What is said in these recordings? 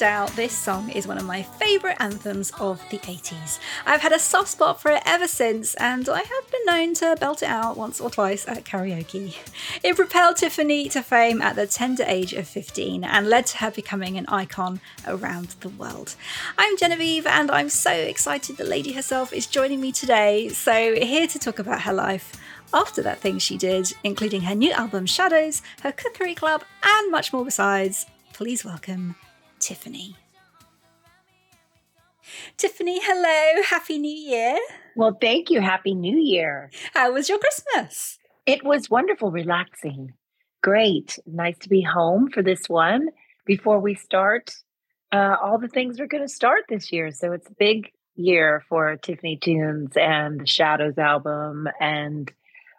doubt, this song is one of my favourite anthems of the 80s. I've had a soft spot for it ever since, and I have been known to belt it out once or twice at karaoke. It propelled Tiffany to fame at the tender age of 15 and led to her becoming an icon around the world. I'm Genevieve, and I'm so excited the lady herself is joining me today, so here to talk about her life after that thing she did, including her new album Shadows, her cookery club, and much more besides. Please welcome Tiffany. Tiffany, hello. Happy New Year. Well, thank you. Happy New Year. How was your Christmas? It was wonderful, relaxing. Great. Nice to be home for this one. Before we start, all the things we're going to start this year. So it's a big year for Tiffany Tunes and the Shadows album and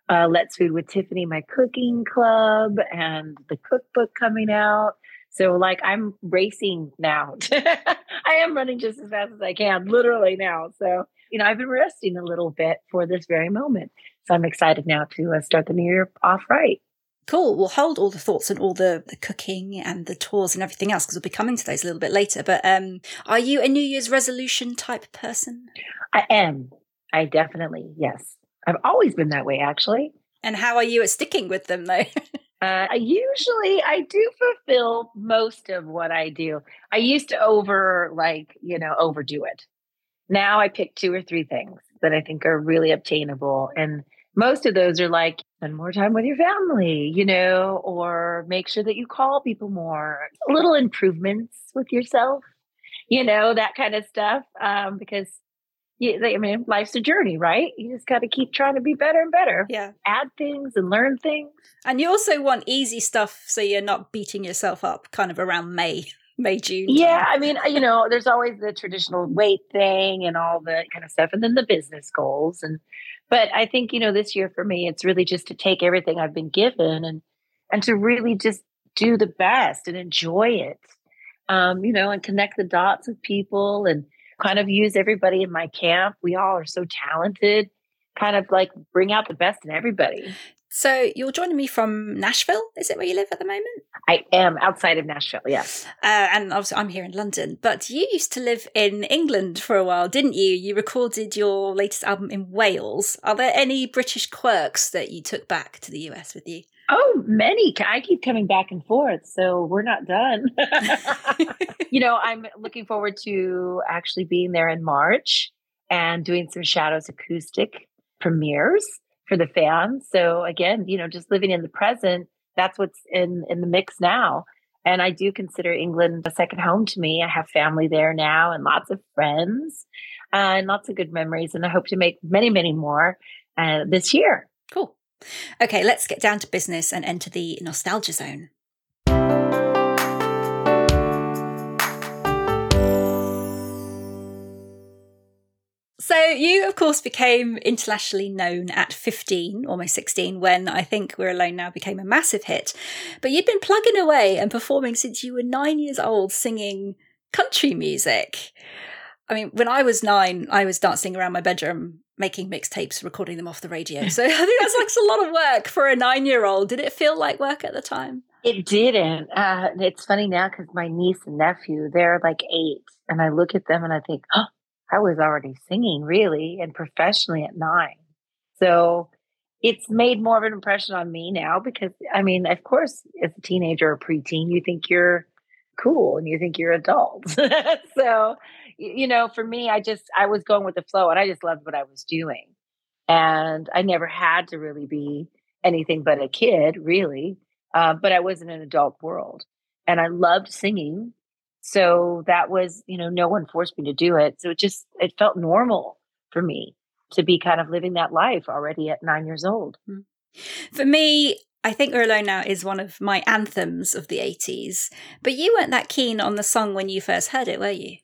Let's Food with Tiffany, my cooking club, and the cookbook coming out. So like I'm racing now. I am running just as fast as I can, literally now. So, I've been resting a little bit for this very moment. So I'm excited now to start the new year off right. Cool. We'll hold all the thoughts and all the cooking and the tours and everything else because we'll be coming to those a little bit later. But are you a New Year's resolution type person? I am. I definitely, yes. I've always been that way, actually. And how are you at sticking with them, though? Usually I do fulfill most of what I do. I used to overdo it. Now I pick two or three things that I think are really obtainable. And most of those are like, spend more time with your family, or make sure that you call people more, little improvements with yourself, that kind of stuff. Because life's a journey, right? You just got to keep trying to be better and better. Yeah. Add things and learn things. And you also want easy stuff so you're not beating yourself up kind of around May, June. Yeah. There's always the traditional weight thing and all that kind of stuff. And then the business goals. But I think, this year for me, it's really just to take everything I've been given and to really just do the best and enjoy it, and connect the dots with people and kind of use everybody in my camp. We all are so talented, kind of like bring out the best in everybody. So you're joining me from Nashville. Is it where you live at the moment? I am outside of Nashville, yes. And obviously I'm here in London, but you used to live in England for a while, didn't you? You recorded your latest album in Wales. Are there any British quirks that you took back to the US with you? Oh, many. I keep coming back and forth, so we're not done. I'm looking forward to actually being there in March and doing some Shadows acoustic premieres for the fans. So again, just living in the present, that's what's in the mix now. And I do consider England a second home to me. I have family there now and lots of friends and lots of good memories. And I hope to make many, many more this year. Cool. Okay, let's get down to business and enter the nostalgia zone. So you, of course, became internationally known at 15, almost 16, when I think We're Alone Now became a massive hit. But you'd been plugging away and performing since you were 9 years old, singing country music. When I was 9, I was dancing around my bedroom, making mixtapes, recording them off the radio. So I think that's like a lot of work for a 9-year-old. Did it feel like work at the time? It didn't. It's funny now because my niece and nephew, they're like 8. And I look at them and I think, oh, I was already singing really and professionally at 9. So it's made more of an impression on me now because, of course, as a teenager or preteen, you think you're cool and you think you're adult. So, for me, I was going with the flow and I just loved what I was doing. And I never had to really be anything but a kid, really. But I was in an adult world and I loved singing. So that was, no one forced me to do it. So it felt normal for me to be kind of living that life already at 9 years old. For me, I think We're Alone Now is one of my anthems of the 80s, but you weren't that keen on the song when you first heard it, were you?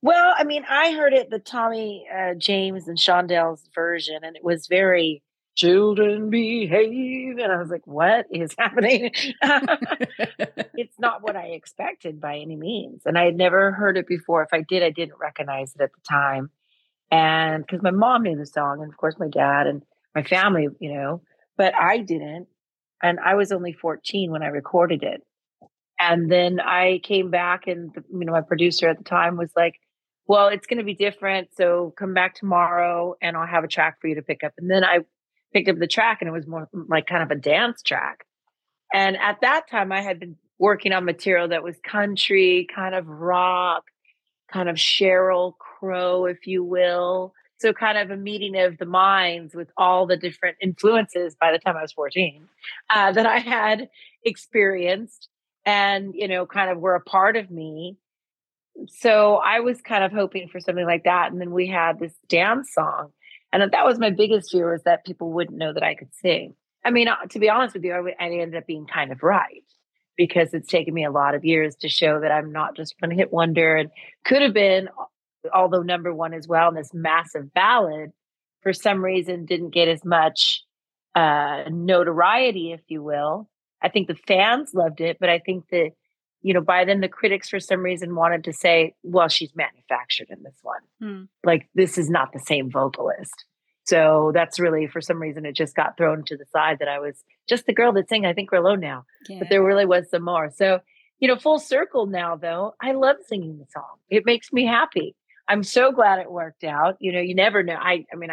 Well, I heard it, the Tommy James and Shondell's version, and it was very, children behave, and I was like, what is happening? It's not what I expected by any means, and I had never heard it before. If I did, I didn't recognize it at the time, and because my mom knew the song, and of course my dad and my family, but I didn't. And I was only 14 when I recorded it. And then I came back and, you know, my producer at the time was like, well, it's going to be different. So come back tomorrow and I'll have a track for you to pick up. And then I picked up the track and it was more like kind of a dance track. And at that time I had been working on material that was country, kind of rock, kind of Sheryl Crow, if you will. So kind of a meeting of the minds with all the different influences by the time I was 14 that I had experienced and, you know, kind of were a part of me. So I was kind of hoping for something like that. And then we had this dance song. And that was my biggest fear, was that people wouldn't know that I could sing. I mean, to be honest with you, I ended up being kind of right, because it's taken me a lot of years to show that I'm not just one hit wonder and could have been, although number one as well, and this massive ballad for some reason didn't get as much notoriety, if you will. I think the fans loved it, but I think that, you know, by then the critics for some reason wanted to say, well, she's manufactured in this one. Like, this is not the same vocalist. So that's really, for some reason, it just got thrown to the side that I was just the girl that sang I Think We're Alone Now. Yeah. But there really was some more. So, you know, full circle now, though, I love singing the song. It makes me happy. I'm so glad it worked out. You know, you never know. I mean,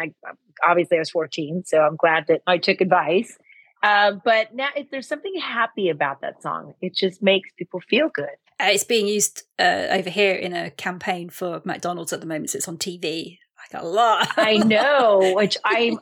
obviously I was 14, so I'm glad that I took advice. But now if there's something happy about that song. It just makes people feel good. It's being used over here in a campaign for McDonald's at the moment. So it's on TV. A lot. I know, which I'm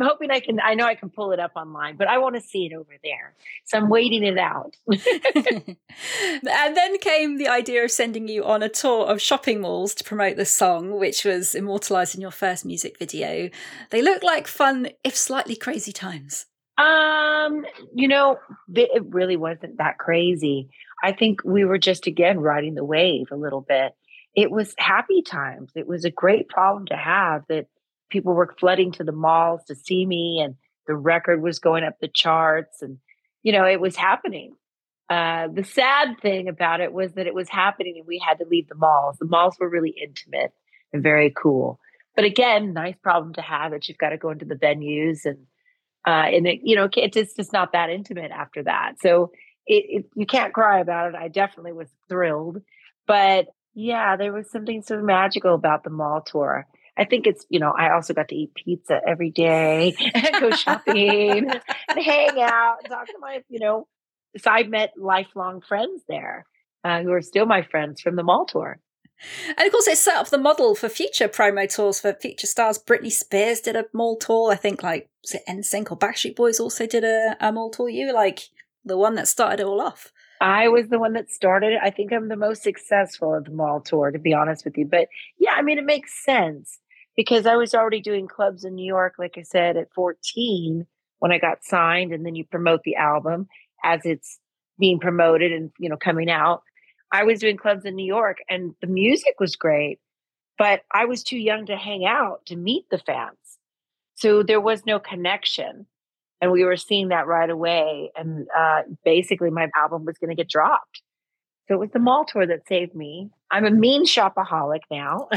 hoping I know I can pull it up online, but I want to see it over there. So I'm waiting it out. And then came the idea of sending you on a tour of shopping malls to promote the song, which was immortalized in your first music video. They look like fun, if slightly crazy times. You know, it really wasn't that crazy. I think we were just, again, riding the wave a little bit. It was happy times. It was a great problem to have that people were flooding to the malls to see me, and the record was going up the charts, and, you know, it was happening. The sad thing about it was that it was happening and we had to leave the malls. The malls were really intimate and very cool. But again, nice problem to have, that you've got to go into the venues and it, you know, it's just not that intimate after that. So you can't cry about it. I definitely was thrilled, but yeah, there was something so magical about the mall tour. I think it's, you know, I also got to eat pizza every day and go shopping and hang out and talk to my, you know, so I met lifelong friends there who are still my friends from the mall tour. And of course, it set up the model for future promo tours for future stars. Britney Spears did a mall tour. I think, like, was it NSYNC or Backstreet Boys also did a mall tour? You were like the one that started it all off. I was the one that started it. I think I'm the most successful at the mall tour, to be honest with you. But yeah, I mean, it makes sense, because I was already doing clubs in New York, like I said, at 14 when I got signed. And then you promote the album as it's being promoted and, you know, coming out. I was doing clubs in New York and the music was great, but I was too young to hang out to meet the fans. So there was no connection. And we were seeing that right away. And basically my album was going to get dropped. So it was the mall tour that saved me. I'm a mean shopaholic now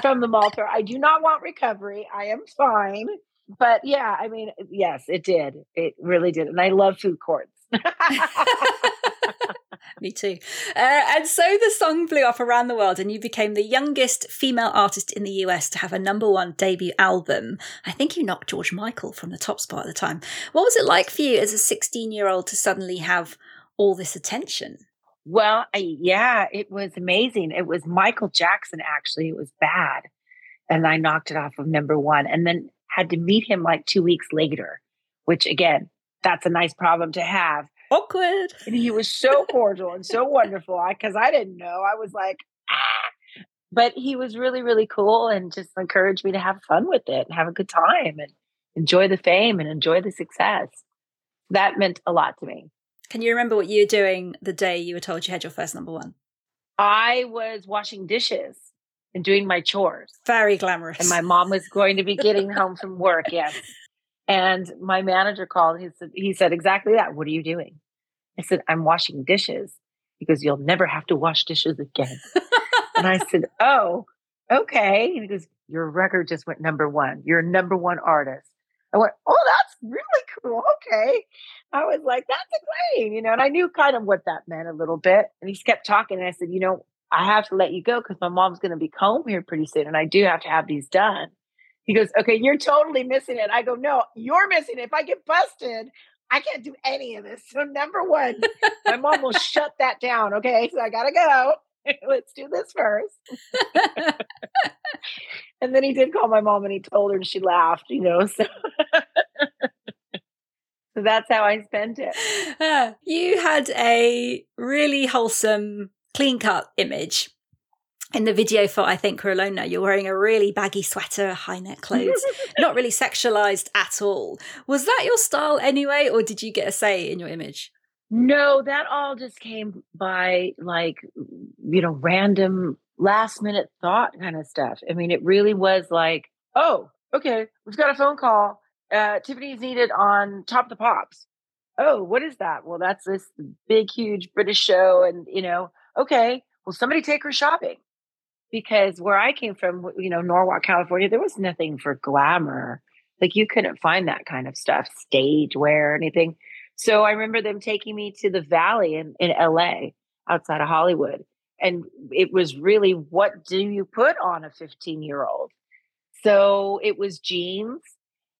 from the mall tour. I do not want recovery. I am fine. But yeah, I mean, yes, it did. It really did. And I love food courts. Me too. And so the song blew up around the world and you became the youngest female artist in the US to have a number one debut album. I think you knocked George Michael from the top spot at the time. What was it like for you as a 16-year-old to suddenly have all this attention? Well, yeah, it was amazing. It was Michael Jackson, actually. It was Bad. And I knocked it off of number one and then had to meet him like 2 weeks later, which again, that's a nice problem to have. Awkward. And he was so cordial and so wonderful, because I didn't know. I was like, ah. But he was really, really cool and just encouraged me to have fun with it and have a good time and enjoy the fame and enjoy the success. That meant a lot to me. Can you remember what you were doing the day you were told you had your first number one? I was washing dishes and doing my chores. Very glamorous. And my mom was going to be getting home from work, yes. And my manager called. He said exactly that. What are you doing? I said, I'm washing dishes. He goes, you'll never have to wash dishes again. And I said, oh, okay. And he goes, your record just went number one. You're a number one artist. I went, oh, that's really cool. Okay. I was like, that's a claim, you know, and I knew kind of what that meant a little bit. And he kept talking. And I said, you know, I have to let you go because my mom's going to be home here pretty soon. And I do have to have these done. He goes, okay, you're totally missing it. I go, no, you're missing it. If I get busted, I can't do any of this. So number one, my mom will shut that down. Okay. So I got to go. Let's do this first. And then he did call my mom and he told her and she laughed, you know, so. So that's how I spent it. You had a really wholesome, clean-cut image in the video for, I think, We're Alone Now. You're wearing a really baggy sweater, high neck clothes, not really sexualized at all. Was that your style anyway, or did you get a say in your image? No, that all just came by, like, you know, random last minute thought kind of stuff. I mean, it really was like, oh, okay, we've got a phone call. Tiffany's needed on Top of the Pops. Oh, what is that? Well, that's this big, huge British show. And, you know, okay, well, somebody take her shopping. Because where I came from, you know, Norwalk, California, there was nothing for glamour. Like, you couldn't find that kind of stuff, stage wear or anything. So I remember them taking me to the Valley in LA, outside of Hollywood. And it was really, what do you put on a 15-year-old? So it was jeans,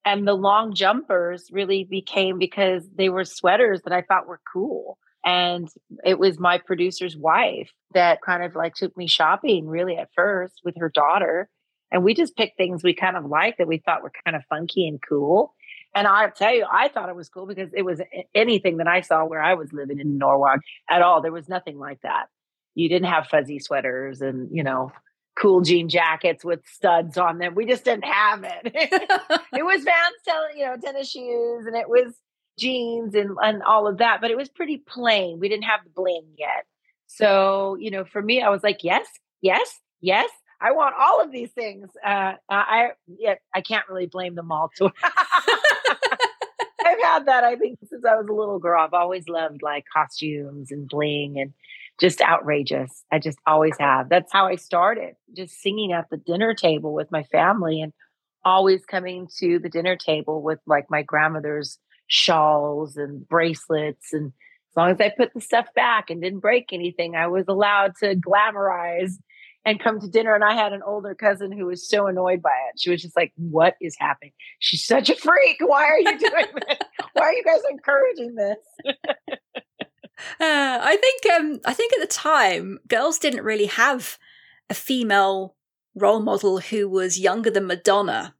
and the long jumpers really became because they were sweaters that I thought were cool. And it was my producer's wife that kind of like took me shopping really at first with her daughter. And we just picked things we kind of liked that we thought were kind of funky and cool. And I'll tell you, I thought it was cool because it was anything that I saw where I was living in Norwalk at all. There was nothing like that. You didn't have fuzzy sweaters and, you know, cool jean jackets with studs on them. We just didn't have it. It was Vans, you know, tennis shoes, and it was jeans and all of that. But it was pretty plain. We didn't have the bling yet. So, you know, for me, I was like, yes, yes, yes. I want all of these things. I can't really blame them all. I've had that, I think, since I was a little girl. I've always loved like costumes and bling and just outrageous. I just always have. That's how I started, just singing at the dinner table with my family and always coming to the dinner table with like my grandmother's shawls and bracelets. And as long as I put the stuff back and didn't break anything, I was allowed to glamorize and come to dinner. And I had an older cousin who was so annoyed by it. She was just like, what is happening? She's such a freak. Why are you doing this? Why are you guys encouraging this? I think at the time, girls didn't really have a female role model who was younger than Madonna,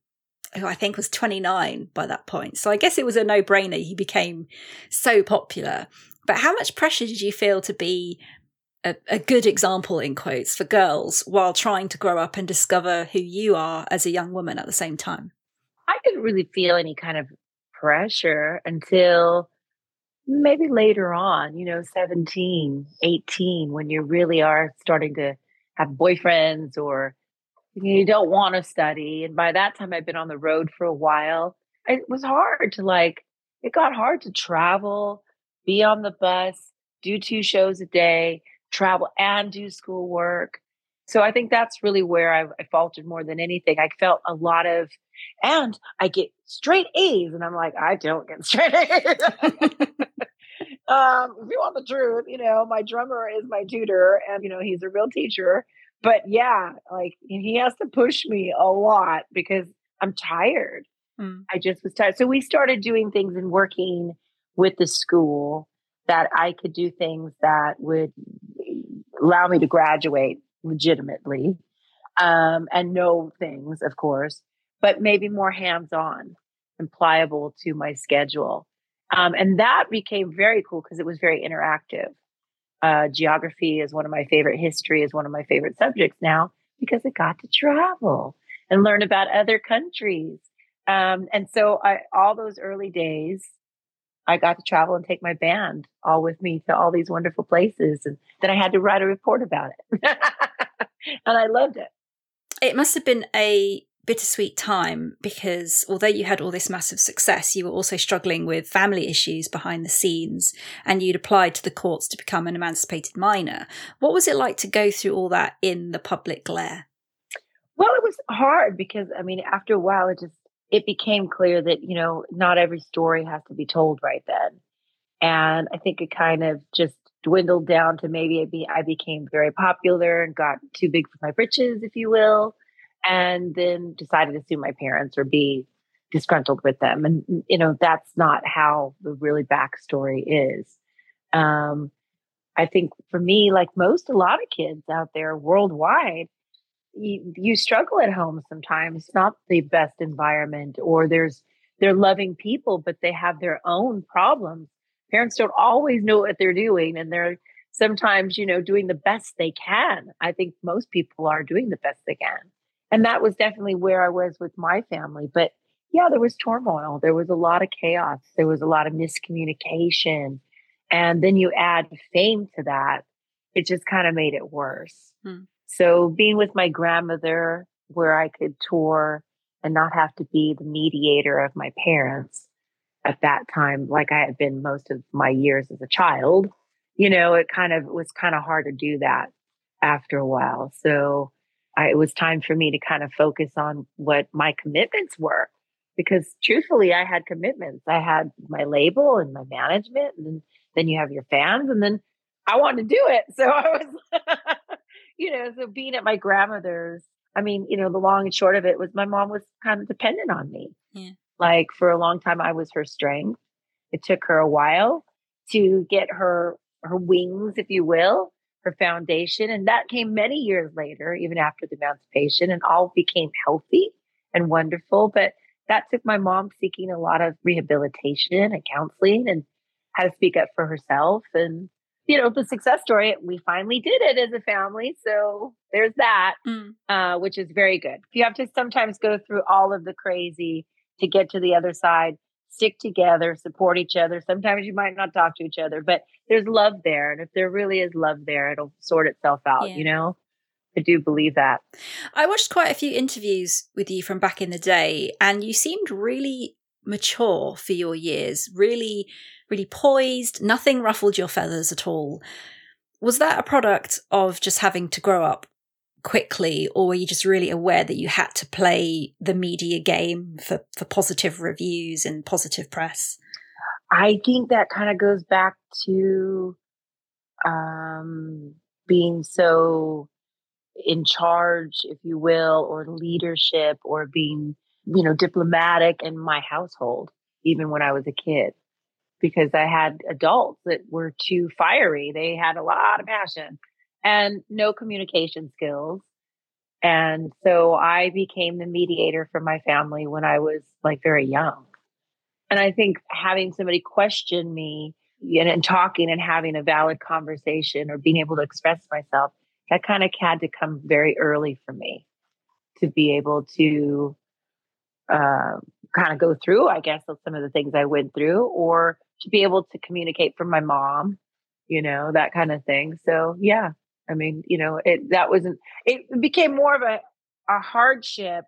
who I think was 29 by that point. So I guess it was a no-brainer. He became so popular. But how much pressure did you feel to be a good example, in quotes, for girls while trying to grow up and discover who you are as a young woman at the same time? I didn't really feel any kind of pressure until maybe later on, you know, 17, 18, when you really are starting to have boyfriends or you don't want to study. And by that time, I'd been on the road for a while. It was hard to it got hard to travel, be on the bus, do 2 shows a day, travel and do schoolwork. So I think that's really where I faltered more than anything. I felt a lot of, and I get straight A's, and I'm like, I don't get straight A's. If you want the truth, you know, my drummer is my tutor, and you know, he's a real teacher. But yeah, like he has to push me a lot because I'm tired. I just was tired. So we started doing things and working with the school that I could do things that would allow me to graduate legitimately and know things, of course, but maybe more hands-on and pliable to my schedule. And that became very cool because it was very interactive. Geography is one of my favorite. History is one of my favorite subjects now because I got to travel and learn about other countries. And so all those early days, I got to travel and take my band all with me to all these wonderful places. And then I had to write a report about it. And I loved it. It must have been a bittersweet time because although you had all this massive success, you were also struggling with family issues behind the scenes and you'd applied to the courts to become an emancipated minor. What was it like to go through all that in the public glare? Well, it was hard because, I mean, after a while, it just it became clear that, you know, not every story has to be told right then. And I think it kind of just dwindled down to maybe I became very popular and got too big for my britches, if you will, and then decided to sue my parents or be disgruntled with them. And, you know, that's not how the really backstory is. I think for me, like a lot of kids out there worldwide, you struggle at home sometimes. It's not the best environment, or they're loving people, but they have their own problems. Parents don't always know what they're doing, and they're sometimes, you know, doing the best they can. I think most people are doing the best they can. And that was definitely where I was with my family. But yeah, there was turmoil. There was a lot of chaos. There was a lot of miscommunication. And then you add fame to that. It just kind of made it worse. Hmm. So being with my grandmother, where I could tour and not have to be the mediator of my parents at that time, like I had been most of my years as a child, you know, it was kind of hard to do that after a while. So it was time for me to kind of focus on what my commitments were, because truthfully, I had commitments. I had my label and my management, and then you have your fans, and then I wanted to do it. So I was, you know, so being at my grandmother's, I mean, you know, the long and short of it was my mom was kind of dependent on me. Yeah. Like for a long time, I was her strength. It took her a while to get her wings, if you will, her foundation. And that came many years later, even after the emancipation, and all became healthy and wonderful. But that took my mom seeking a lot of rehabilitation and counseling and how to speak up for herself. And, you know, the success story, we finally did it as a family. So there's that, which is very good. You have to sometimes go through all of the crazy to get to the other side, stick together, support each other. Sometimes you might not talk to each other, but there's love there. And if there really is love there, it'll sort itself out, yeah. You know? I do believe that. I watched quite a few interviews with you from back in the day, and you seemed really mature for your years, really, really poised. Nothing ruffled your feathers at all. Was that a product of just having to grow up quickly, or were you just really aware that you had to play the media game for positive reviews and positive press? I think that kind of goes back to being so in charge, if you will, or leadership, or being, you know, diplomatic in my household, even when I was a kid, because I had adults that were too fiery. They had a lot of passion and no communication skills. And so I became the mediator for my family when I was like very young. And I think having somebody question me and talking and having a valid conversation or being able to express myself, that kind of had to come very early for me to be able to kind of go through, I guess, some of the things I went through, or to be able to communicate from my mom, you know, that kind of thing. So, yeah, I mean, you know, it became more of a hardship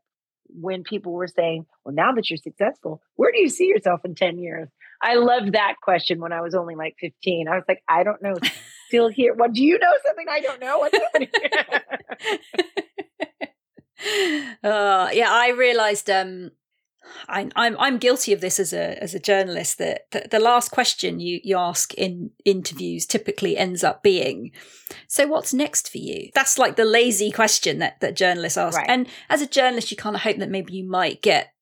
when people were saying, well, now that you're successful, where do you see yourself in 10 years? I loved that question when I was only like 15. I was like, I don't know. Still here. What do you know? Something I don't know. What's happening? Yeah, I realised. I'm guilty of this as a journalist. That the last question you ask in interviews typically ends up being, "So what's next for you?" That's like the lazy question that journalists ask. Right. And as a journalist, you kind of hope that maybe you might get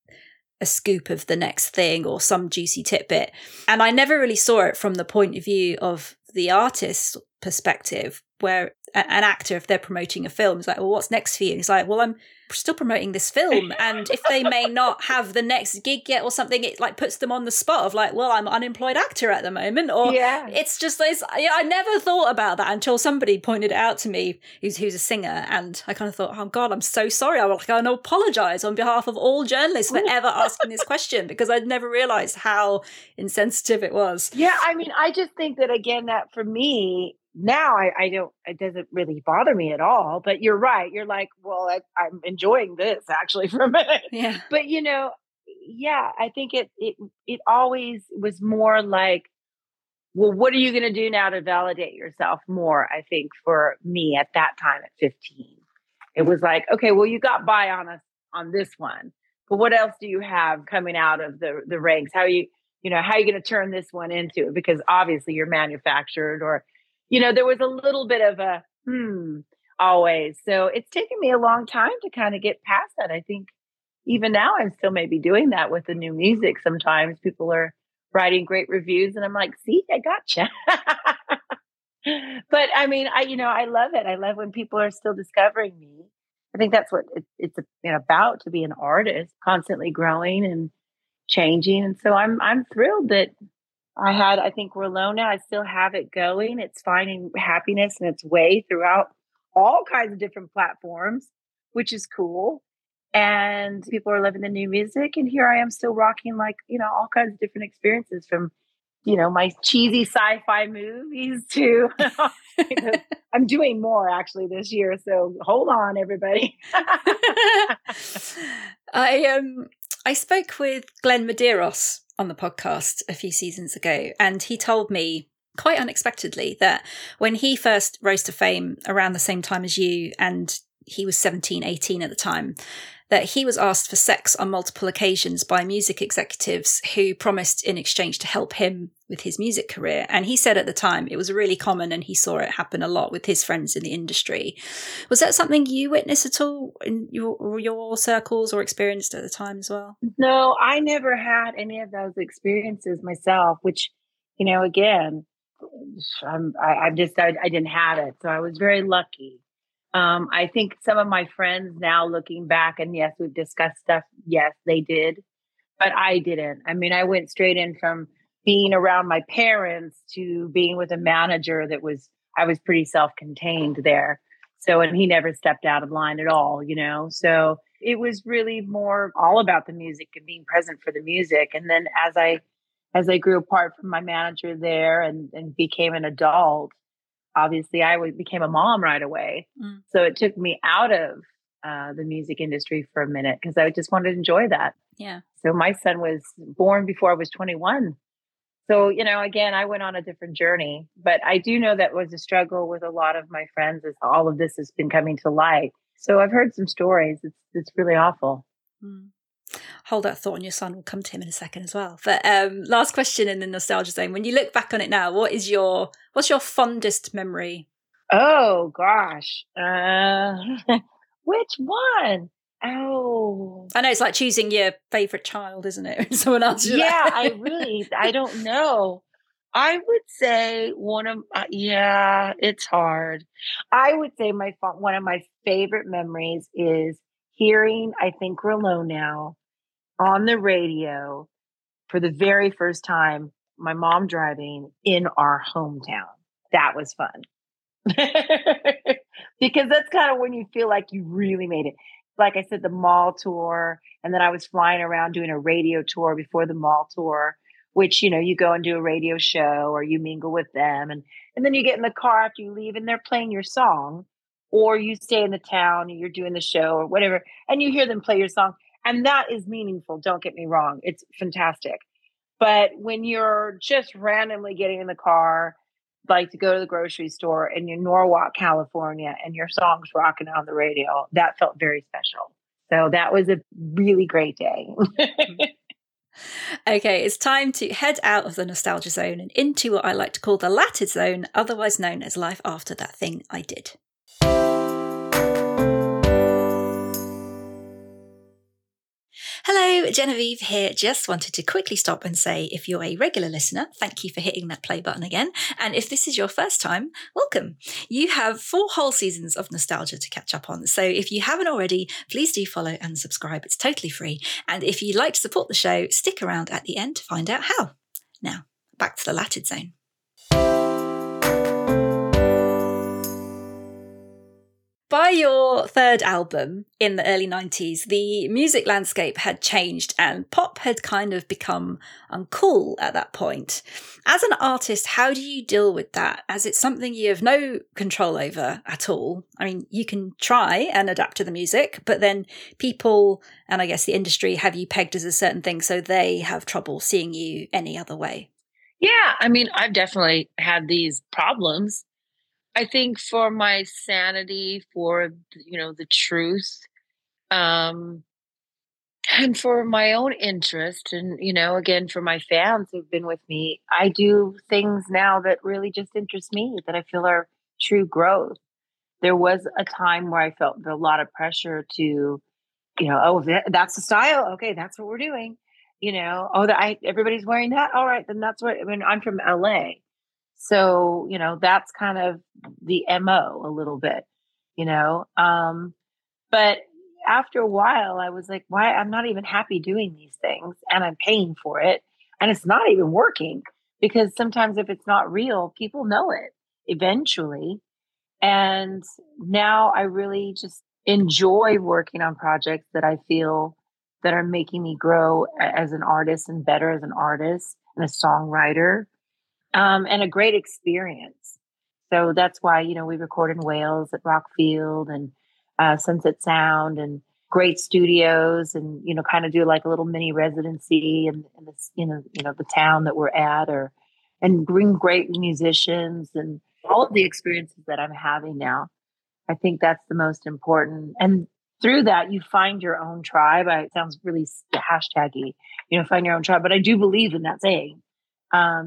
a scoop of the next thing or some juicy tidbit. And I never really saw it from the point of view of the artist's perspective, where an actor, if they're promoting a film, is like, well, what's next for you? And he's like, well, I'm still promoting this film. And if they may not have the next gig yet or something, it like puts them on the spot of like, well, I'm an unemployed actor at the moment. Or yeah. It's just this, I never thought about that until somebody pointed it out to me who's a singer. And I kind of thought, oh God, I'm so sorry. I'm going to apologize on behalf of all journalists for ever asking this question, because I'd never realized how insensitive it was. Yeah. I mean, I just think that, again, that for me, now it doesn't really bother me at all, but you're right. You're like, well, I'm enjoying this actually for a minute. Yeah. But you know, yeah, I think it always was more like, well, what are you going to do now to validate yourself more? I think for me at that time at 15, it was like, okay, well, you got by on us on this one. But what else do you have coming out of the ranks? How are you, you know, how are you going to turn this one into? Because obviously you're manufactured, or, you know, there was a little bit of a always. So it's taken me a long time to kind of get past that. I think even now I'm still maybe doing that with the new music. Sometimes people are writing great reviews and I'm like, see, I gotcha. But I mean, I love it. I love when people are still discovering me. I think that's what it's about, to be an artist, constantly growing and changing. And so I'm thrilled that I think We're Alone Now. I still have it going. It's finding happiness in its way throughout all kinds of different platforms, which is cool. And people are loving the new music. And here I am still rocking, like, you know, all kinds of different experiences, from, you know, my cheesy sci-fi movies to I'm doing more actually this year. So hold on, everybody. I spoke with Glenn Medeiros on the podcast a few seasons ago, and he told me quite unexpectedly that when he first rose to fame around the same time as you, and he was 17, 18 at the time, that he was asked for sex on multiple occasions by music executives who promised in exchange to help him with his music career. And he said at the time it was really common and he saw it happen a lot with his friends in the industry. Was that something you witnessed at all in your circles, or experienced at the time as well? No, I never had any of those experiences myself, which, you know, again, I didn't have it. So I was very lucky. I think some of my friends now, looking back, and yes, we've discussed stuff. Yes, they did, but I didn't. I mean, I went straight in from being around my parents to being with a manager I was pretty self-contained there. So, and he never stepped out of line at all, you know? So it was really more all about the music and being present for the music. And then as I grew apart from my manager there and became an adult, obviously, I became a mom right away. Mm. So it took me out of the music industry for a minute, because I just wanted to enjoy that. Yeah. So my son was born before I was 21. So, you know, again, I went on a different journey. But I do know that was a struggle with a lot of my friends as all of this has been coming to light. So I've heard some stories. It's really awful. Mm. Hold that thought, and your son will come to him in a second as well. But last question in the nostalgia zone. When you look back on it now, what's your fondest memory? Oh gosh, which one? Oh, I know, it's like choosing your favorite child, isn't it? Someone else. Yeah, I don't know. I would say it's hard. I would say one of my favorite memories is hearing I Think We're Alone Now on the radio for the very first time, my mom driving in our hometown. That was fun. Because that's kind of when you feel like you really made it. Like I said, the mall tour, and then I was flying around doing a radio tour before the mall tour, which, you know, you go and do a radio show or you mingle with them. And then you get in the car after you leave and they're playing your song. Or you stay in the town and you're doing the show or whatever, and you hear them play your song. And that is meaningful. Don't get me wrong. It's fantastic. But when you're just randomly getting in the car, like to go to the grocery store, and you're in Norwalk, California, and your song's rocking on the radio, that felt very special. So that was a really great day. Okay, it's time to head out of the nostalgia zone and into what I like to call the Latted Zone, otherwise known as Life After That Thing I Did. Hello, Genevieve here. Just wanted to quickly stop and say, if you're a regular listener, thank you for hitting that play button again. And if this is your first time, welcome. You have 4 whole seasons of nostalgia to catch up on. So if you haven't already, please do follow and subscribe. It's totally free. And if you'd like to support the show, stick around at the end to find out how. Now, back to the Latted Zone. By your third album in the early 90s, the music landscape had changed and pop had kind of become uncool at that point. As an artist, how do you deal with that, as it's something you have no control over at all? I mean, you can try and adapt to the music, but then people, and I guess the industry, have you pegged as a certain thing, so they have trouble seeing you any other way. Yeah, I mean, I've definitely had these problems. I think for my sanity, for, you know, the truth, And for my own interest and, you know, again, for my fans who've been with me, I do things now that really just interest me, that I feel are true growth. There was a time where I felt a lot of pressure to, you know, oh, that's the style. Okay, that's what we're doing. You know, oh, everybody's wearing that. All right, then that's what, I mean, I'm from LA. So, you know, that's kind of the MO a little bit, you know. But after a while, I was like, why? I'm not even happy doing these things, and I'm paying for it, and it's not even working, because sometimes if it's not real, people know it eventually. And now I really just enjoy working on projects that I feel that are making me grow as an artist and better as an artist and a songwriter, and a great experience. So that's why, you know, we record in Wales at Rockfield and Sunset Sound and great studios, and, you know, kind of do like a little mini residency in this, you know, the town that we're at, or, and bring great musicians, and all of the experiences that I'm having now. I think that's the most important. And through that, you find your own tribe. It sounds really hashtaggy, you know, find your own tribe, but I do believe in that saying.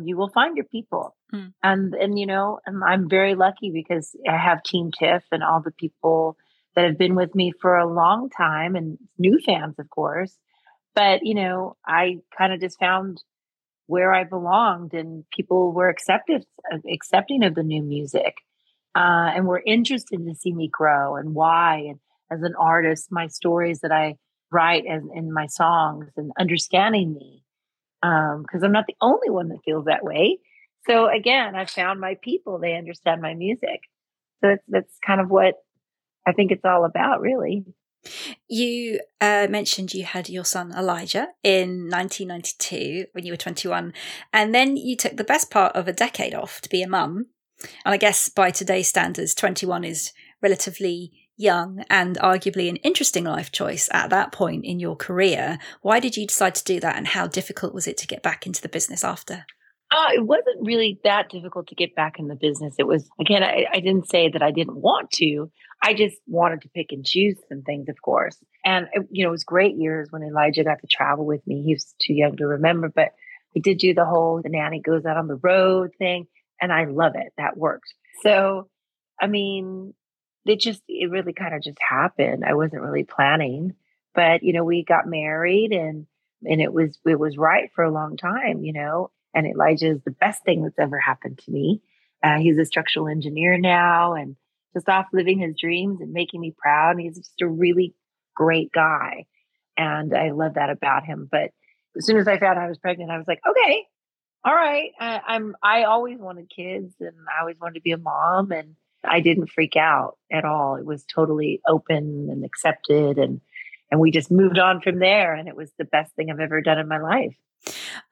You will find your people. Mm. And, you know, and I'm very lucky because I have Team Tiff and all the people that have been with me for a long time, and new fans, of course. But, you know, I kind of just found where I belonged, and people were accepting of the new music, and were interested to see me grow and why. And as an artist, my stories that I write and in my songs, and understanding me, because I'm not the only one that feels that way. So again, I found my people; they understand my music. So that's kind of what I think it's all about, really. You mentioned you had your son Elijah in 1992 when you were 21, and then you took the best part of a decade off to be a mum. And I guess by today's standards, 21 is relatively young and arguably an interesting life choice at that point in your career. Why did you decide to do that, and how difficult was it to get back into the business after? It wasn't really that difficult to get back in the business. It was, again, I didn't say that I didn't want to. I just wanted to pick and choose some things, of course. And, you know, it was great years when Elijah got to travel with me. He was too young to remember, but I did do the whole the nanny goes out on the road thing. And I love it. That worked. So, I mean, it really kind of just happened. I wasn't really planning, but, you know, we got married, and it was right for a long time, you know. And Elijah is the best thing that's ever happened to me. He's a structural engineer now, and just off living his dreams and making me proud. And he's just a really great guy. And I love that about him. But as soon as I found out I was pregnant, I was like, okay, all right. I always wanted kids, and I always wanted to be a mom. And I didn't freak out at all. It was totally open and accepted. And we just moved on from there. And it was the best thing I've ever done in my life.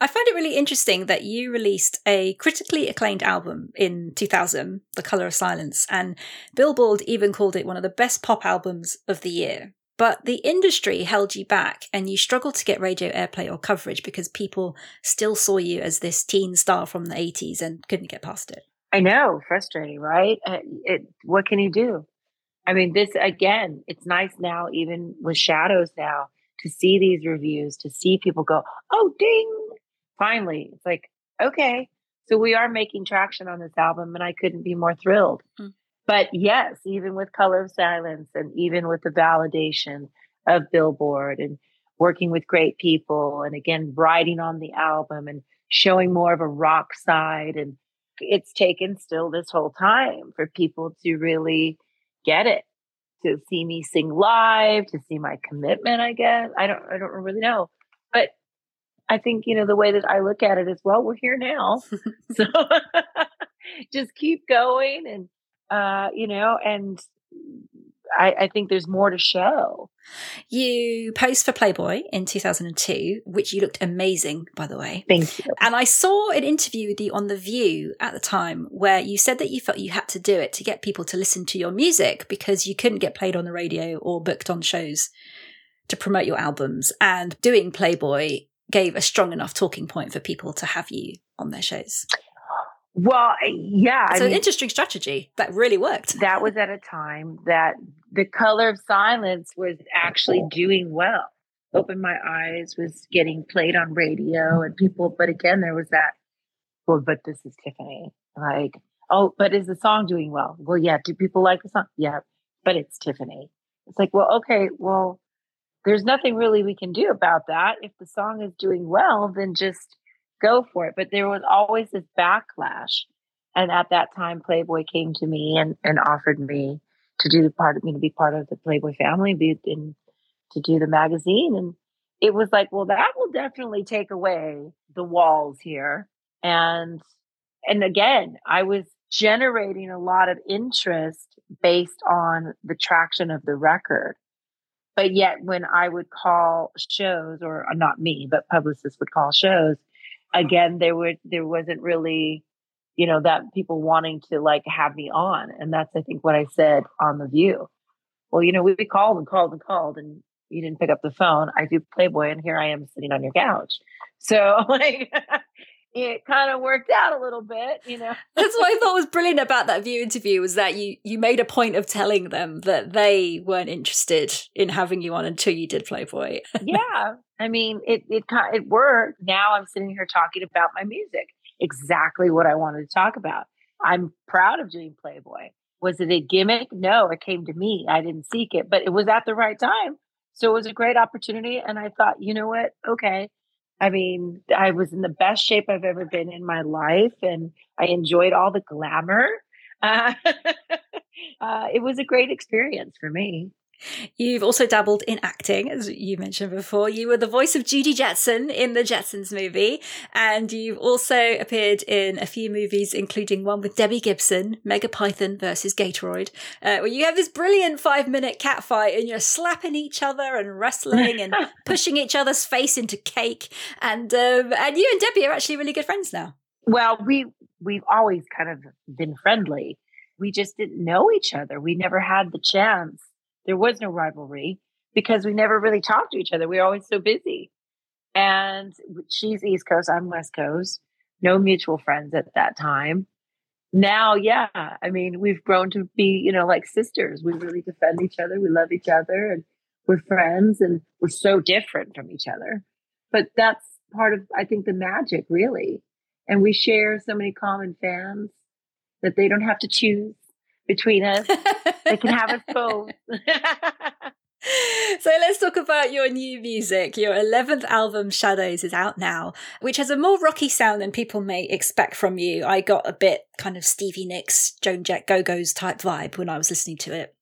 I find it really interesting that you released a critically acclaimed album in 2000, The Color of Silence, and Billboard even called it one of the best pop albums of the year. But the industry held you back, and you struggled to get radio airplay or coverage because people still saw you as this teen star from the 80s and couldn't get past it. I know, frustrating, right? What can you do? I mean, this, again, it's nice now, even with Shadows now, to see these reviews, to see people go, oh, ding, finally. It's like, okay, so we are making traction on this album, and I couldn't be more thrilled. Mm. But yes, even with Color of Silence, and even with the validation of Billboard, and working with great people, and again, writing on the album and showing more of a rock side, and it's taken still this whole time for people to really get it. To see me sing live, to see my commitment, I guess. I don't really know. But I think, you know, the way that I look at it is, well, we're here now. So just keep going. And, you know, and I think there's more to show. You posed for Playboy in 2002, which you looked amazing, by the way. Thank you. And I saw an interview with you on The View at the time where you said that you felt you had to do it to get people to listen to your music because you couldn't get played on the radio or booked on shows to promote your albums. And doing Playboy gave a strong enough talking point for people to have you on their shows. Well, yeah. It's an interesting strategy that really worked. That was at a time that The Color of Silence was actually doing well. opened my eyes was getting played on radio and people. But again, there was that, well, but this is Tiffany. Like, oh, but is the song doing well? Well, yeah. Do people like the song? Yeah, but it's Tiffany. It's like, well, okay, well, there's nothing really we can do about that. If the song is doing well, then just go for it. But there was always this backlash. And at that time, Playboy came to me and offered me to do the part of me, to be part of the Playboy family, and to do the magazine. And it was like, well, that will definitely take away the walls here. And again, I was generating a lot of interest based on the traction of the record. But yet when I would call shows, or not me, but publicists would call shows, again, there wasn't really, you know, that people wanting to like have me on. And that's, I think, what I said on The View. Well, you know, we called and called and called and you didn't pick up the phone. I do Playboy and here I am sitting on your couch. So like it kind of worked out a little bit, you know. That's what I thought was brilliant about that View interview, was that you made a point of telling them that they weren't interested in having you on until you did Playboy. Yeah. I mean, it worked. Now I'm sitting here talking about my music, exactly what I wanted to talk about. I'm proud of doing Playboy. Was it a gimmick? No, it came to me. I didn't seek it, but it was at the right time. So it was a great opportunity. And I thought, you know what? Okay. I mean, I was in the best shape I've ever been in my life, and I enjoyed all the glamour. It was a great experience for me. You've also dabbled in acting, as you mentioned before. You were the voice of Judy Jetson in the Jetsons movie, and you've also appeared in a few movies, including one with Debbie Gibson, Mega Python versus Gatoroid, where you have this brilliant 5-minute cat fight and you're slapping each other and wrestling and pushing each other's face into cake. And you and Debbie are actually really good friends now. Well, we've always kind of been friendly. We just didn't know each other. We never had the chance. There was no rivalry because we never really talked to each other. We were always so busy. And she's East Coast, I'm West Coast. No mutual friends at that time. Now, yeah, I mean, we've grown to be, you know, like sisters. We really defend each other. We love each other and we're friends and we're so different from each other. But that's part of, I think, the magic, really. And we share so many common fans that they don't have to choose between us. They can have us both. So let's talk about your new music. Your 11th album, Shadows, is out now, which has a more rocky sound than people may expect from you. I got a bit kind of Stevie Nicks, Joan Jett, Go-Go's type vibe when I was listening to it.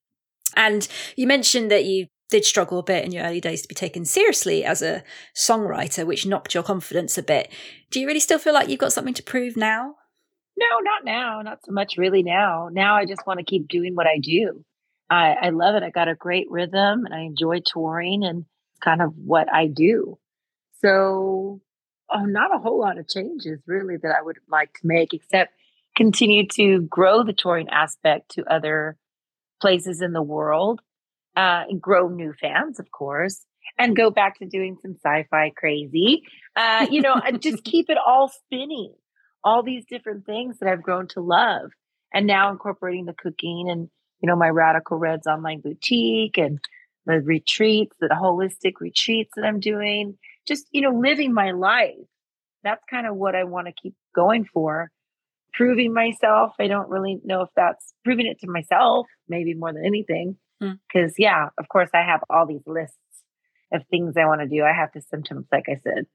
And you mentioned that you did struggle a bit in your early days to be taken seriously as a songwriter, which knocked your confidence a bit. Do you really still feel like you've got something to prove now? No, not now. Not so much really now. Now I just want to keep doing what I do. I love it. I got a great rhythm and I enjoy touring and kind of what I do. So not a whole lot of changes really that I would like to make, except continue to grow the touring aspect to other places in the world, and grow new fans, of course, and go back to doing some sci-fi crazy, you know, and just keep it all spinning. All these different things that I've grown to love, and now incorporating the cooking and, you know, my Radical Reds online boutique and the retreats, the holistic retreats that I'm doing, just, you know, living my life. That's kind of what I want to keep going for. Proving myself. I don't really know if that's proving it to myself, maybe more than anything. Because yeah, of course I have all these lists of things I want to do. I have the symptoms, like I said.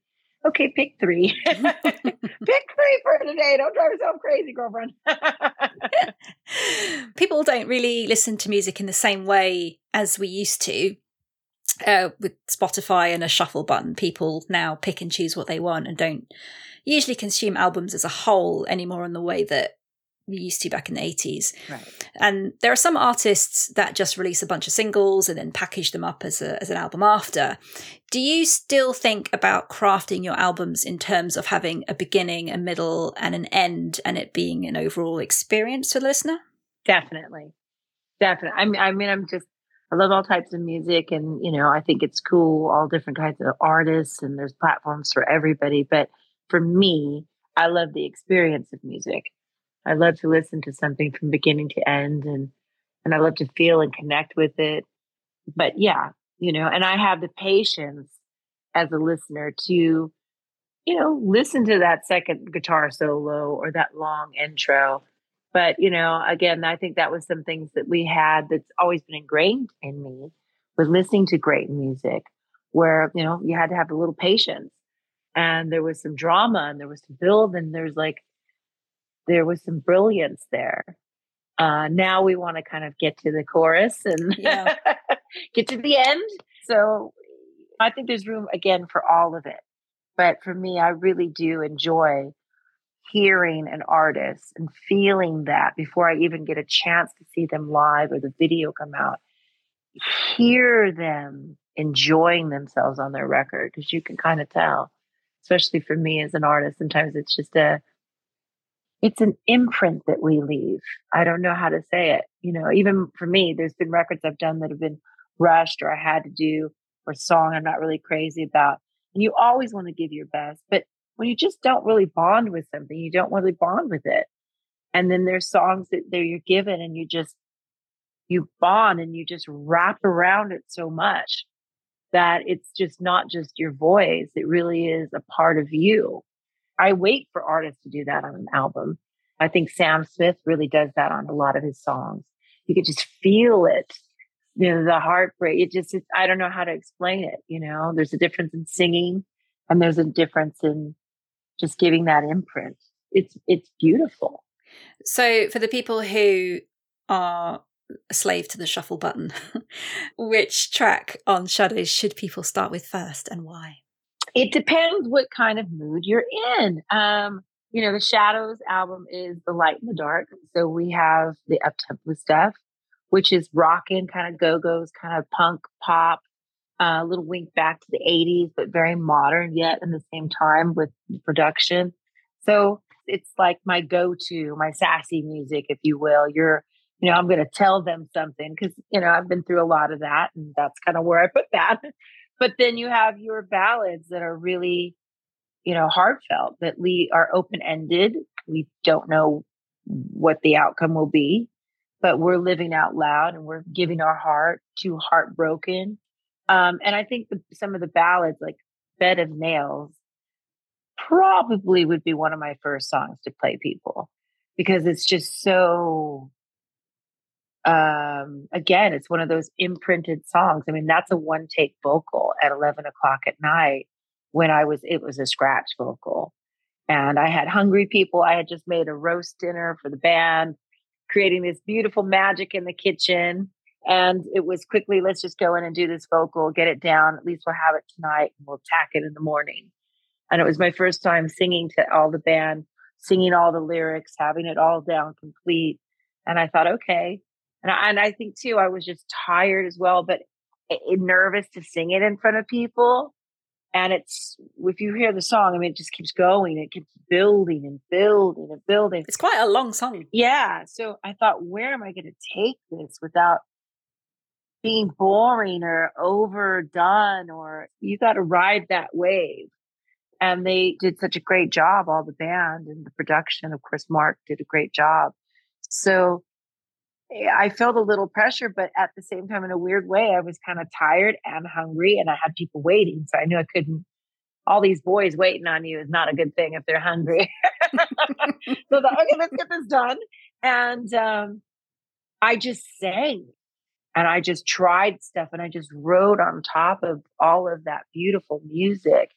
Okay, pick three. Pick three for today. Don't drive yourself crazy, girlfriend. People don't really listen to music in the same way as we used to. With Spotify and a shuffle button, people now pick and choose what they want and don't usually consume albums as a whole anymore in the way that we used to back in the 80s. Right. And there are some artists that just release a bunch of singles and then package them up as an album after. Do you still think about crafting your albums in terms of having a beginning, a middle and an end, and it being an overall experience for the listener? Definitely. I love all types of music, and, you know, I think it's cool, all different kinds of artists, and there's platforms for everybody. But for me, I love the experience of music. I love to listen to something from beginning to end, and I love to feel and connect with it. But yeah, you know, and I have the patience as a listener to, you know, listen to that second guitar solo or that long intro. But, you know, again, I think that was some things that we had that's always been ingrained in me with listening to great music, where, you know, you had to have a little patience, and there was some drama, and there was some build, and there was some brilliance there. Now we want to kind of get to the chorus and get to the end. So I think there's room again for all of it. But for me, I really do enjoy hearing an artist and feeling that before I even get a chance to see them live or the video come out, hear them enjoying themselves on their record, because you can kind of tell, especially for me as an artist, sometimes it's just it's an imprint that we leave. I don't know how to say it. You know, even for me, there's been records I've done that have been rushed, or I had to do, or song I'm not really crazy about. And you always want to give your best, but when you just don't really bond with something, you don't really bond with it. And then there's songs that you're given and you bond and you just wrap around it so much that it's just not just your voice. It really is a part of you. I wait for artists to do that on an album. I think Sam Smith really does that on a lot of his songs. You could just feel it, you know, the heartbreak. It's I don't know how to explain it. You know, there's a difference in singing and there's a difference in just giving that imprint. It's beautiful. So for the people who are a slave to the shuffle button, which track on Shadows should people start with first, and why? It depends what kind of mood you're in. You know, the Shadows album is The Light in the Dark. So we have the up-tempo stuff, which is rockin', kind of Go-Go's, kind of punk pop, a little wink back to the 80s, but very modern yet at the same time with the production. So it's like my go-to, my sassy music, if you will. You know, I'm going to tell them something because, you know, I've been through a lot of that, and that's kind of where I put that. But then you have your ballads that are really, you know, heartfelt, that are open-ended. We don't know what the outcome will be, but we're living out loud and we're giving our heart to Heartbroken. And I think some of the ballads, like Bed of Nails, probably would be one of my first songs to play people, because it's just so... again, it's one of those imprinted songs. I mean, that's a one-take vocal at 11 o'clock at night when it was a scratch vocal. And I had hungry people. I had just made a roast dinner for the band, creating this beautiful magic in the kitchen. And it was quickly, let's just go in and do this vocal, get it down. At least we'll have it tonight and we'll tack it in the morning. And it was my first time singing to all the band, singing all the lyrics, having it all down complete. And I thought, okay. And I think, too, I was just tired as well, but nervous to sing it in front of people. And if you hear the song, I mean, it just keeps going. It keeps building and building and building. It's quite a long song. Yeah. So I thought, where am I going to take this without being boring or overdone? Or you got to ride that wave. And they did such a great job, all the band and the production. Of course, Mark did a great job. So I felt a little pressure, but at the same time, in a weird way, I was kind of tired and hungry, and I had people waiting. So I knew I couldn't, all these boys waiting on you is not a good thing if they're hungry. So okay, let's get this done. And I just sang, and I just tried stuff, and I just wrote on top of all of that beautiful music.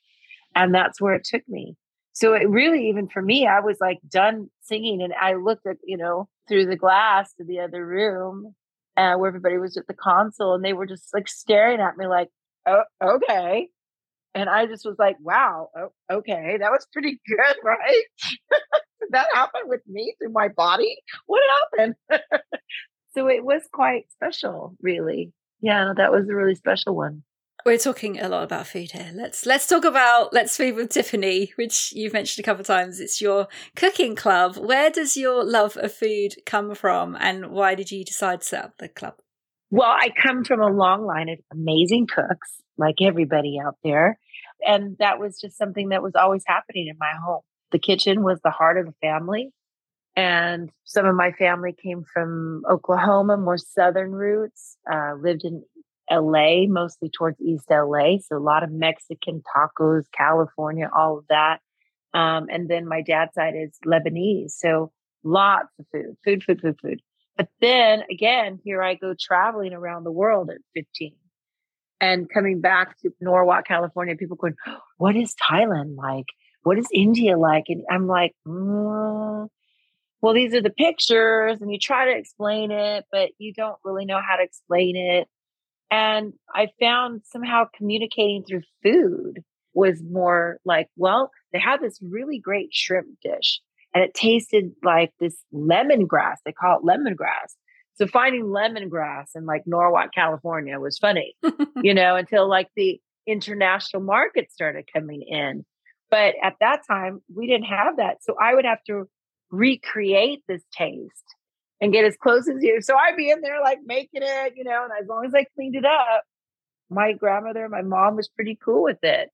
And that's where it took me. So it really, even for me, I was like done singing, and I looked at, you know, through the glass to the other room where everybody was at the console, and they were just like staring at me like, oh, okay. And I just was like, wow, oh, okay, that was pretty good, right? Did that happen with me through my body? What happened? So it was quite special, really. Yeah, that was a really special one. We're talking a lot about food here. Let's talk about Let's Food with Tiffany, which you've mentioned a couple of times. It's your cooking club. Where does your love of food come from, and why did you decide to set up the club? Well, I come from a long line of amazing cooks, like everybody out there. And that was just something that was always happening in my home. The kitchen was the heart of the family. And some of my family came from Oklahoma, more southern roots, lived in LA, mostly towards East LA. So a lot of Mexican tacos, California, all of that. And then my dad's side is Lebanese. So lots of food. But then again, here I go traveling around the world at 15 and coming back to Norwalk, California, people going, what is Thailand like? What is India like? And I'm like, well, these are the pictures and you try to explain it, but you don't really know how to explain it. And I found somehow communicating through food was more like, well, they had this really great shrimp dish and it tasted like this lemongrass. They call it lemongrass. So finding lemongrass in like Norwalk, California was funny, until like the international market started coming in. But at that time, we didn't have that. So I would have to recreate this taste and get as close as you. So I'd be in there like making it, and as long as I cleaned it up, my grandmother, my mom was pretty cool with it.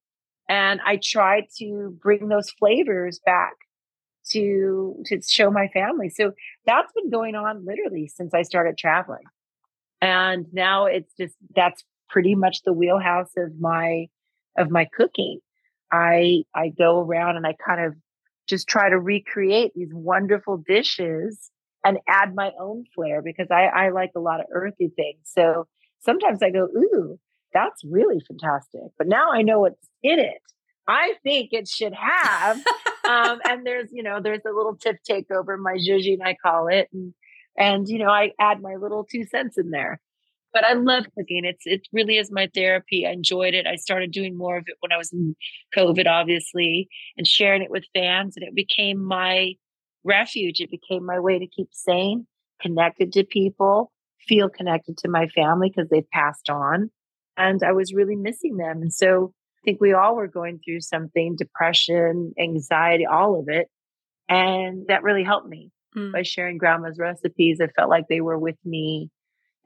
And I tried to bring those flavors back to show my family. So that's been going on literally since I started traveling. And now it's just, that's pretty much the wheelhouse of my cooking. I go around and I kind of just try to recreate these wonderful dishes and add my own flair because I like a lot of earthy things. So sometimes I go, ooh, that's really fantastic. But now I know what's in it. I think it should have. And there's a little tip takeover, my zhuzhi, and I call it. And I add my little 2 cents in there. But I love cooking. It really is my therapy. I enjoyed it. I started doing more of it when I was in COVID, obviously, and sharing it with fans. And it became my refuge. It became my way to keep sane, connected to people, feel connected to my family because they passed on. And I was really missing them. And so I think we all were going through something, depression, anxiety, all of it. And that really helped me by sharing grandma's recipes. I felt like they were with me.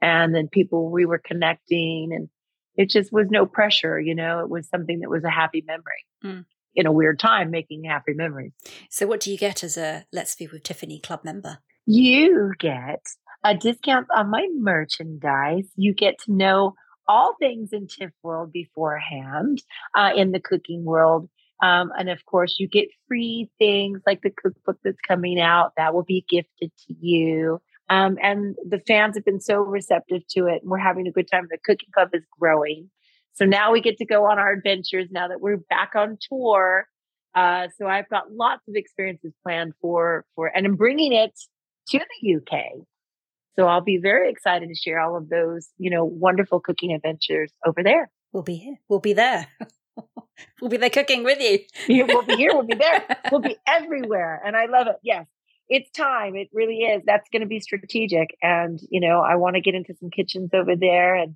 And then we were connecting, and it just was no pressure. It was something that was a happy memory in a weird time, making happy memories. So what do you get as a Let's Food with Tiffany Club member? You get a discount on my merchandise. You get to know all things in Tiff world beforehand, in the cooking world. And of course you get free things like the cookbook that's coming out that will be gifted to you. And the fans have been so receptive to it. And we're having a good time. The cooking club is growing. So now we get to go on our adventures now that we're back on tour. So I've got lots of experiences planned and I'm bringing it to the UK. So I'll be very excited to share all of those, wonderful cooking adventures over there. We'll be here. We'll be there. We'll be there cooking with you. We'll be here. We'll be there. We'll be everywhere. And I love it. Yes. It's time. It really is. That's going to be strategic. And, I want to get into some kitchens over there and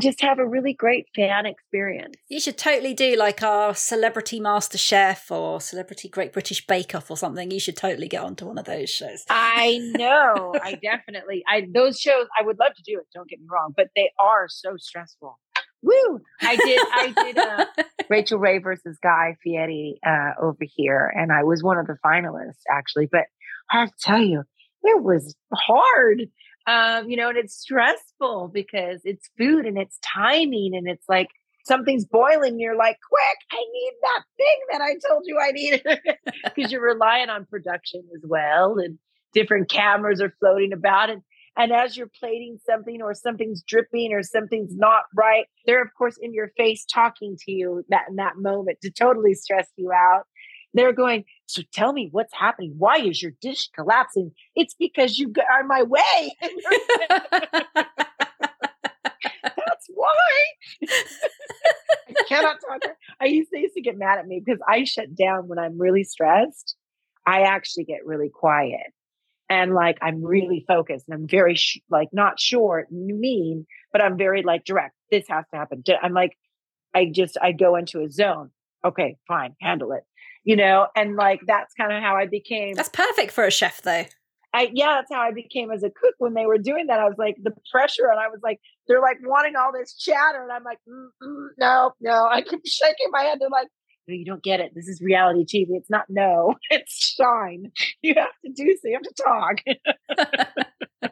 just have a really great fan experience. You should totally do like our Celebrity Master Chef or Celebrity Great British Bake Off or something. You should totally get onto one of those shows. I know. Those shows, I would love to do it. Don't get me wrong, but they are so stressful. Woo! I did Rachel Ray versus Guy Fieri over here, and I was one of the finalists actually. But I have to tell you, it was hard, and it's stressful because it's food and it's timing, and it's like something's boiling. You're like, quick! I need that thing that I told you I needed because you're relying on production as well, and different cameras are floating about it. And as you're plating something or something's dripping or something's not right, they're, of course, in your face talking to you in that moment to totally stress you out. They're going, so tell me what's happening. Why is your dish collapsing? It's because you are my way. That's why. I cannot talk to her. They used to get mad at me because I shut down when I'm really stressed. I actually get really quiet. And like, I'm really focused and I'm very not short and mean, but I'm very like direct. This has to happen. I'm like, I go into a zone. Okay, fine. Handle it. And like, that's kind of how I became. That's perfect for a chef though. That's how I became as a cook. When they were doing that, I was like the pressure, and I was like, they're like wanting all this chatter. And I'm like, no, I keep shaking my head. They're like, you don't get it. This is reality TV. It's not no, it's shine. You have to do so. You have to talk.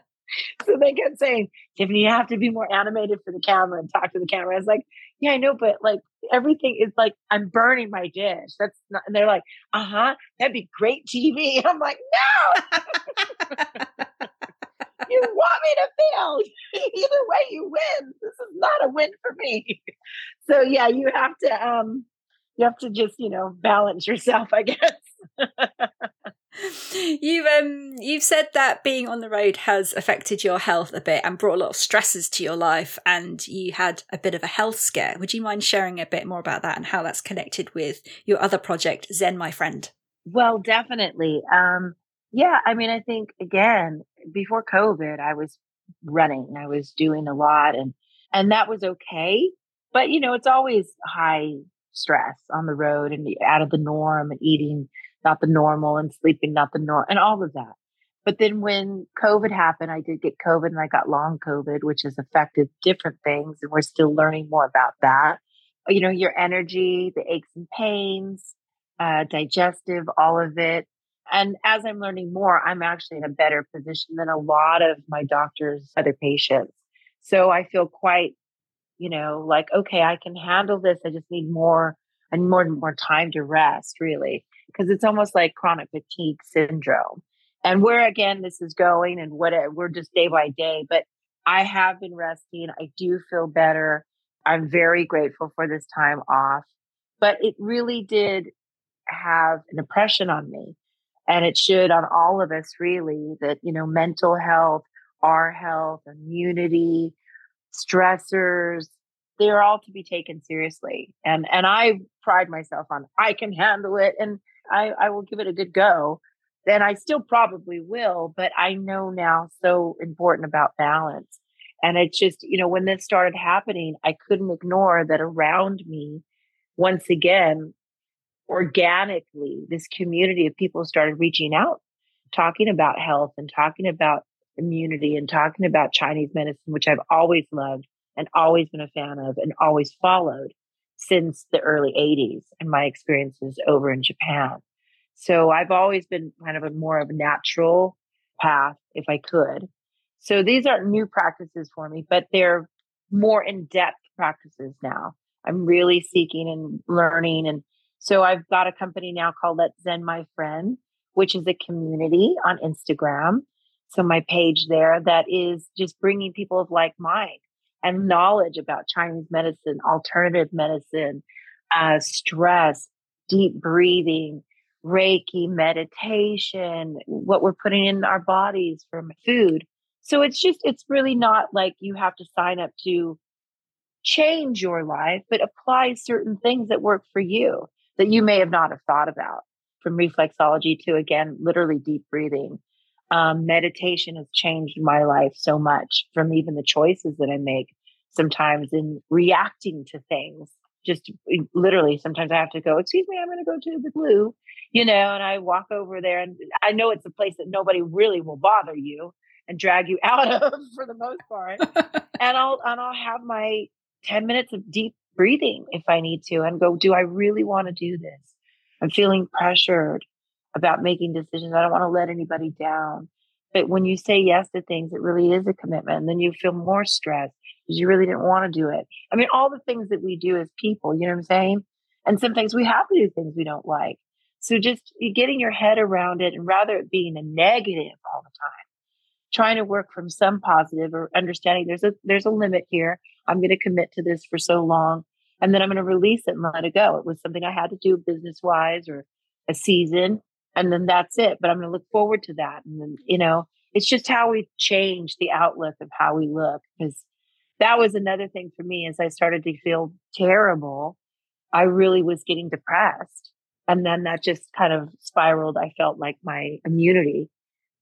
So they kept saying, Tiffany, you have to be more animated for the camera and talk to the camera. I was like, yeah, I know, but like everything is like, I'm burning my dish. That's not, and they're like, that'd be great TV. I'm like, no, you want me to fail. Either way you win. This is not a win for me. So yeah, you have to just, balance yourself, I guess. You've said that being on the road has affected your health a bit and brought a lot of stresses to your life, and you had a bit of a health scare. Would you mind sharing a bit more about that and how that's connected with your other project, Zen My Friend? Well, definitely. I think, again, before COVID, I was running and I was doing a lot, and that was okay. But, it's always high stress on the road and out of the norm and eating not the normal and sleeping not the norm and all of that. But then when COVID happened, I did get COVID and I got long COVID, which has affected different things. And we're still learning more about that. Your energy, the aches and pains, digestive, all of it. And as I'm learning more, I'm actually in a better position than a lot of my doctors, other patients. So I feel quite, like, okay, I can handle this. I just need more time to rest, really. Because it's almost like chronic fatigue syndrome. And where, again, this is going and we're just day by day. But I have been resting. I do feel better. I'm very grateful for this time off. But it really did have an impression on me. And it should on all of us, really, that, mental health, our health, immunity, stressors, they're all to be taken seriously. And I pride myself on, I can handle it. And I will give it a good go. Then I still probably will, but I know now so important about balance. And it's just, when this started happening, I couldn't ignore that around me, once again, organically, this community of people started reaching out, talking about health and talking about immunity and talking about Chinese medicine, which I've always loved and always been a fan of and always followed since the early 80s and my experiences over in Japan. So I've always been kind of more of a natural path if I could. So these aren't new practices for me, but they're more in-depth practices now. I'm really seeking and learning. And so I've got a company now called Let's Zen My Friend, which is a community on Instagram. So my page there that is just bringing people of like mind and knowledge about Chinese medicine, alternative medicine, stress, deep breathing, Reiki, meditation, what we're putting in our bodies from food. So it's really not like you have to sign up to change your life, but apply certain things that work for you that you may have not thought about, from reflexology to, again, literally deep breathing. Meditation has changed my life so much, from even the choices that I make sometimes in reacting to things. Just literally, sometimes I have to go, excuse me, I'm going to go to the blue, and I walk over there, and I know it's a place that nobody really will bother you and drag you out of for the most part. and I'll have my 10 minutes of deep breathing if I need to and go, do I really want to do this? I'm feeling pressured about making decisions. I don't want to let anybody down. But when you say yes to things, it really is a commitment. And then you feel more stressed because you really didn't want to do it. I mean, all the things that we do as people, you know what I'm saying? And sometimes we have to do things we don't like. So just getting your head around it, and rather it being a negative all the time, trying to work from some positive or understanding there's a limit here. I'm going to commit to this for so long, and then I'm going to release it and let it go. It was something I had to do business-wise or a season. And then that's it. But I'm going to look forward to that. And then, it's just how we change the outlook of how we look. Because that was another thing for me, as I started to feel terrible, I really was getting depressed. And then that just kind of spiraled. I felt like my immunity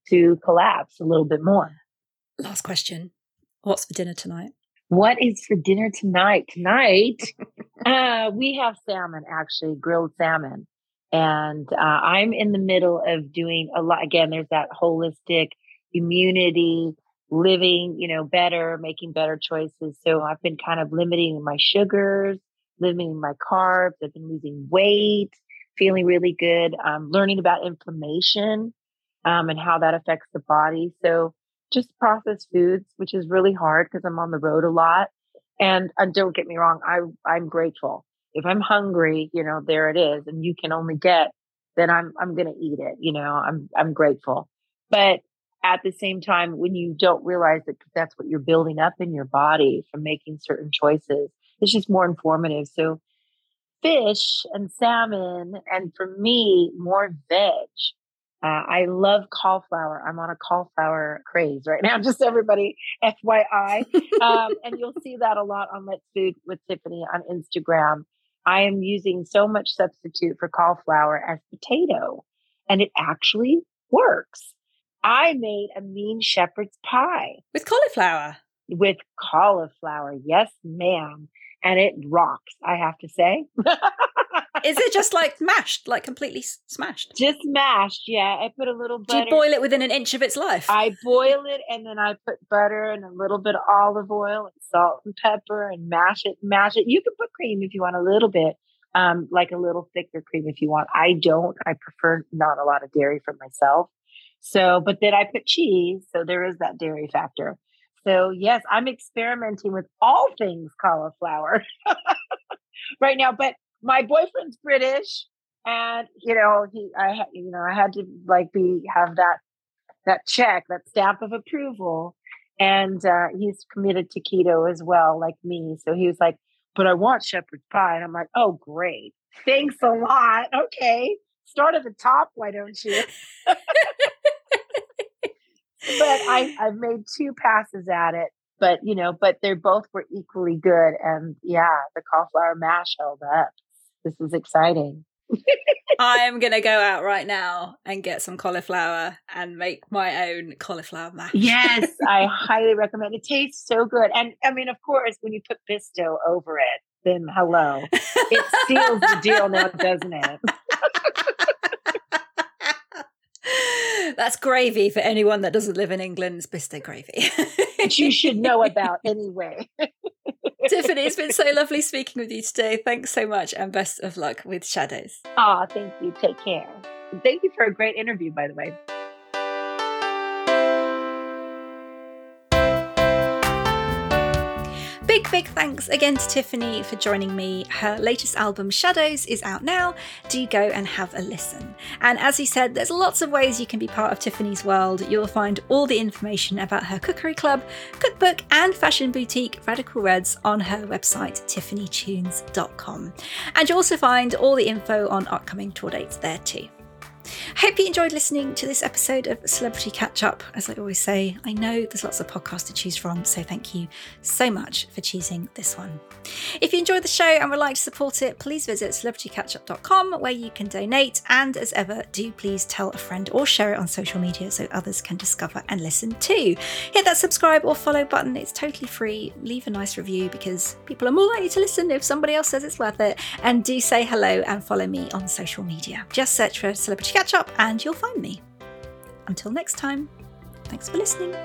to collapse a little bit more. Last question. What's for dinner tonight? What is for dinner tonight? Tonight, we have salmon, actually, grilled salmon. And I'm in the middle of doing a lot. Again, there's that holistic immunity, living, better, making better choices. So I've been kind of limiting my sugars, limiting my carbs. I've been losing weight, feeling really good. I'm learning about inflammation and how that affects the body. So just processed foods, which is really hard because I'm on the road a lot. And don't get me wrong, I'm grateful. If I'm hungry, you know, there it is, and you can only get, then I'm going to eat it. You know, I'm grateful. But at the same time, when you don't realize that that's what you're building up in your body from making certain choices, it's just more informative. So fish and salmon, and for me, more veg. I love cauliflower. I'm on a cauliflower craze right now. Just everybody, FYI. And you'll see that a lot on Let's Food with Tiffany on Instagram. I am using so much substitute for cauliflower as potato, and it actually works. I made a mean shepherd's pie. With cauliflower? With cauliflower. Yes, ma'am. And it rocks, I have to say. Is it just like mashed, like completely smashed? Just mashed, yeah. I put a little butter. Do you boil it within an inch of its life? I boil it, and then I put butter and a little bit of olive oil and salt and pepper and mash it. You can put cream if you want, a little bit, like a little thicker cream if you want. I don't. I prefer not a lot of dairy for myself. So, but then I put cheese, so there is that dairy factor. So yes, I'm experimenting with all things cauliflower right now. But my boyfriend's British, and you know, I had to like have that check, that stamp of approval, and he's committed to keto as well, like me. So he was like, "But I want shepherd's pie," and I'm like, "Oh, great, thanks a lot. Okay, start at the top, why don't you?" But I've made two passes at it, but you know, but they both were equally good. And yeah, the cauliflower mash held up. This is exciting. I'm going to go out right now and get some cauliflower and make my own cauliflower mash. Yes, I highly recommend it. It tastes so good. And I mean, of course, when you put Bisto over it, then hello, it seals the deal now, doesn't it? That's gravy for anyone that doesn't live in England. It's Bisto gravy. Which you should know about anyway. Tiffany, it's been so lovely speaking with you today. Thanks so much, and best of luck with Shadows. Oh, thank you. Take care. And thank you for a great interview, by the way. Big thanks again to Tiffany for joining me. Her latest album, Shadows, is out now. Do go and have a listen. And as he said, there's lots of ways you can be part of Tiffany's world. You'll find all the information about her cookery club, cookbook and fashion boutique, Radical Reds, on her website, tiffanytunes.com. And you'll also find all the info on upcoming tour dates there too. Hope you enjoyed listening to this episode of Celebrity Catch Up. As I always say, I know there's lots of podcasts to choose from, so thank you so much for choosing this one. If you enjoyed the show and would like to support it, please visit celebritycatchup.com, where you can donate, and as ever, do please tell a friend or share it on social media so others can discover and listen too. Hit that subscribe or follow button, it's totally free. Leave a nice review because people are more likely to listen if somebody else says it's worth it. And do say hello and follow me on social media. Just search for Celebrity Catch Up and you'll find me. Until next time, thanks for listening.